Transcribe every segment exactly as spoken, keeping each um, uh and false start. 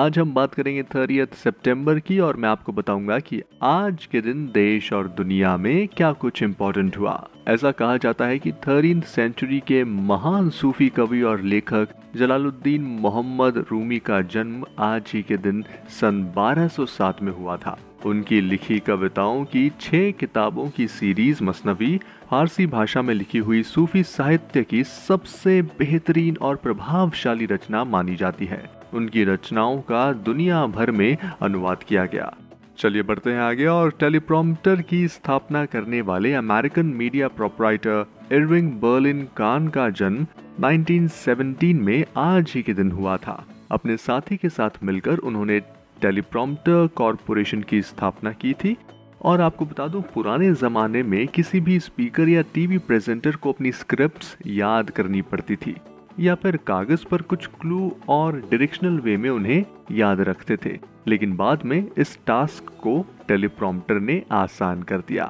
आज हम बात करेंगे तीस सितंबर की और मैं आपको बताऊंगा कि आज के दिन देश और दुनिया में क्या कुछ इम्पोर्टेंट हुआ। ऐसा कहा जाता है कि तेरहवीं सेंचुरी के महान सूफी कवि और लेखक जलालुद्दीन मोहम्मद रूमी का जन्म आज ही के दिन सन बारह सौ सात में हुआ था। उनकी लिखी कविताओं की छह किताबों की सीरीज मसनवी फारसी भाषा में लिखी हुई सूफी साहित्य की सबसे बेहतरीन और प्रभावशाली रचना मानी जाती है। उनकी रचनाओं का दुनिया भर में अनुवाद किया गया। चलिए बढ़ते हैं आगे और टेलीप्रॉम्प्टर की स्थापना करने वाले American media proprietor Irving Berlin Kahn का जन्म उन्नीस सौ सत्रह में आज ही के दिन हुआ था। अपने साथी के साथ मिलकर उन्होंने टेलीप्रॉम्प्टर कॉरपोरेशन की स्थापना की थी। और आपको बता दूं, पुराने ज़माने में किसी भी स्पीकर या टीवी प्रेजेंटर को अपनी स्क्रिप्ट्स याद करनी पड़ती थी या फिर कागज पर कुछ क्लू और डायरेक्शनल वे में उन्हें याद रखते थे, लेकिन बाद में इस टास्क को टेलीप्रॉम्प्टर ने आसान कर दिया।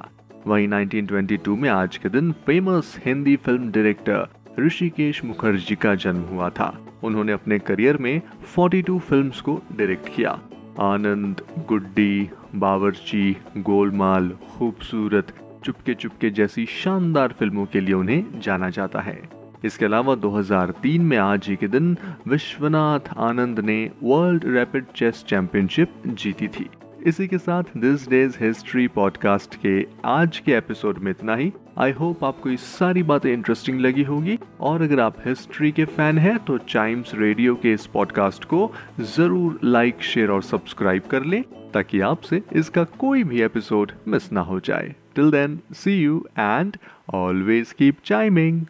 वहीं उन्नीस सौ बाईस में आज के दिन famous Hindi film director Hrishikesh Mukherjee का जन्म हुआ था। उन्होंने अपने करियर में बयालीस फिल्म्स को डायरेक्ट किया। आनंद, गुड्डी, बावर्ची, गोलमाल, खूबसूरत, चुपके चुपके जैसी शानदार फिल्मों के लिए उन्हें जाना जाता है। इसके अलावा दो हज़ार तीन में आज ही के दिन विश्वनाथ आनंद ने वर्ल्ड रैपिड चेस चैंपियनशिप जीती थी। इसी के साथ दिस डेज हिस्ट्री पॉडकास्ट के आज के एपिसोड में इतना ही। आई होप आपको ये सारी बातें इंटरेस्टिंग लगी होगी और अगर आप हिस्ट्री के फैन हैं तो चाइम्स रेडियो के इस पॉडकास्ट को जरूर लाइक, शेयर और सब्सक्राइब कर लें ताकि आपसे इसका कोई भी एपिसोड मिस ना हो जाए। Till then see you and always keep chiming.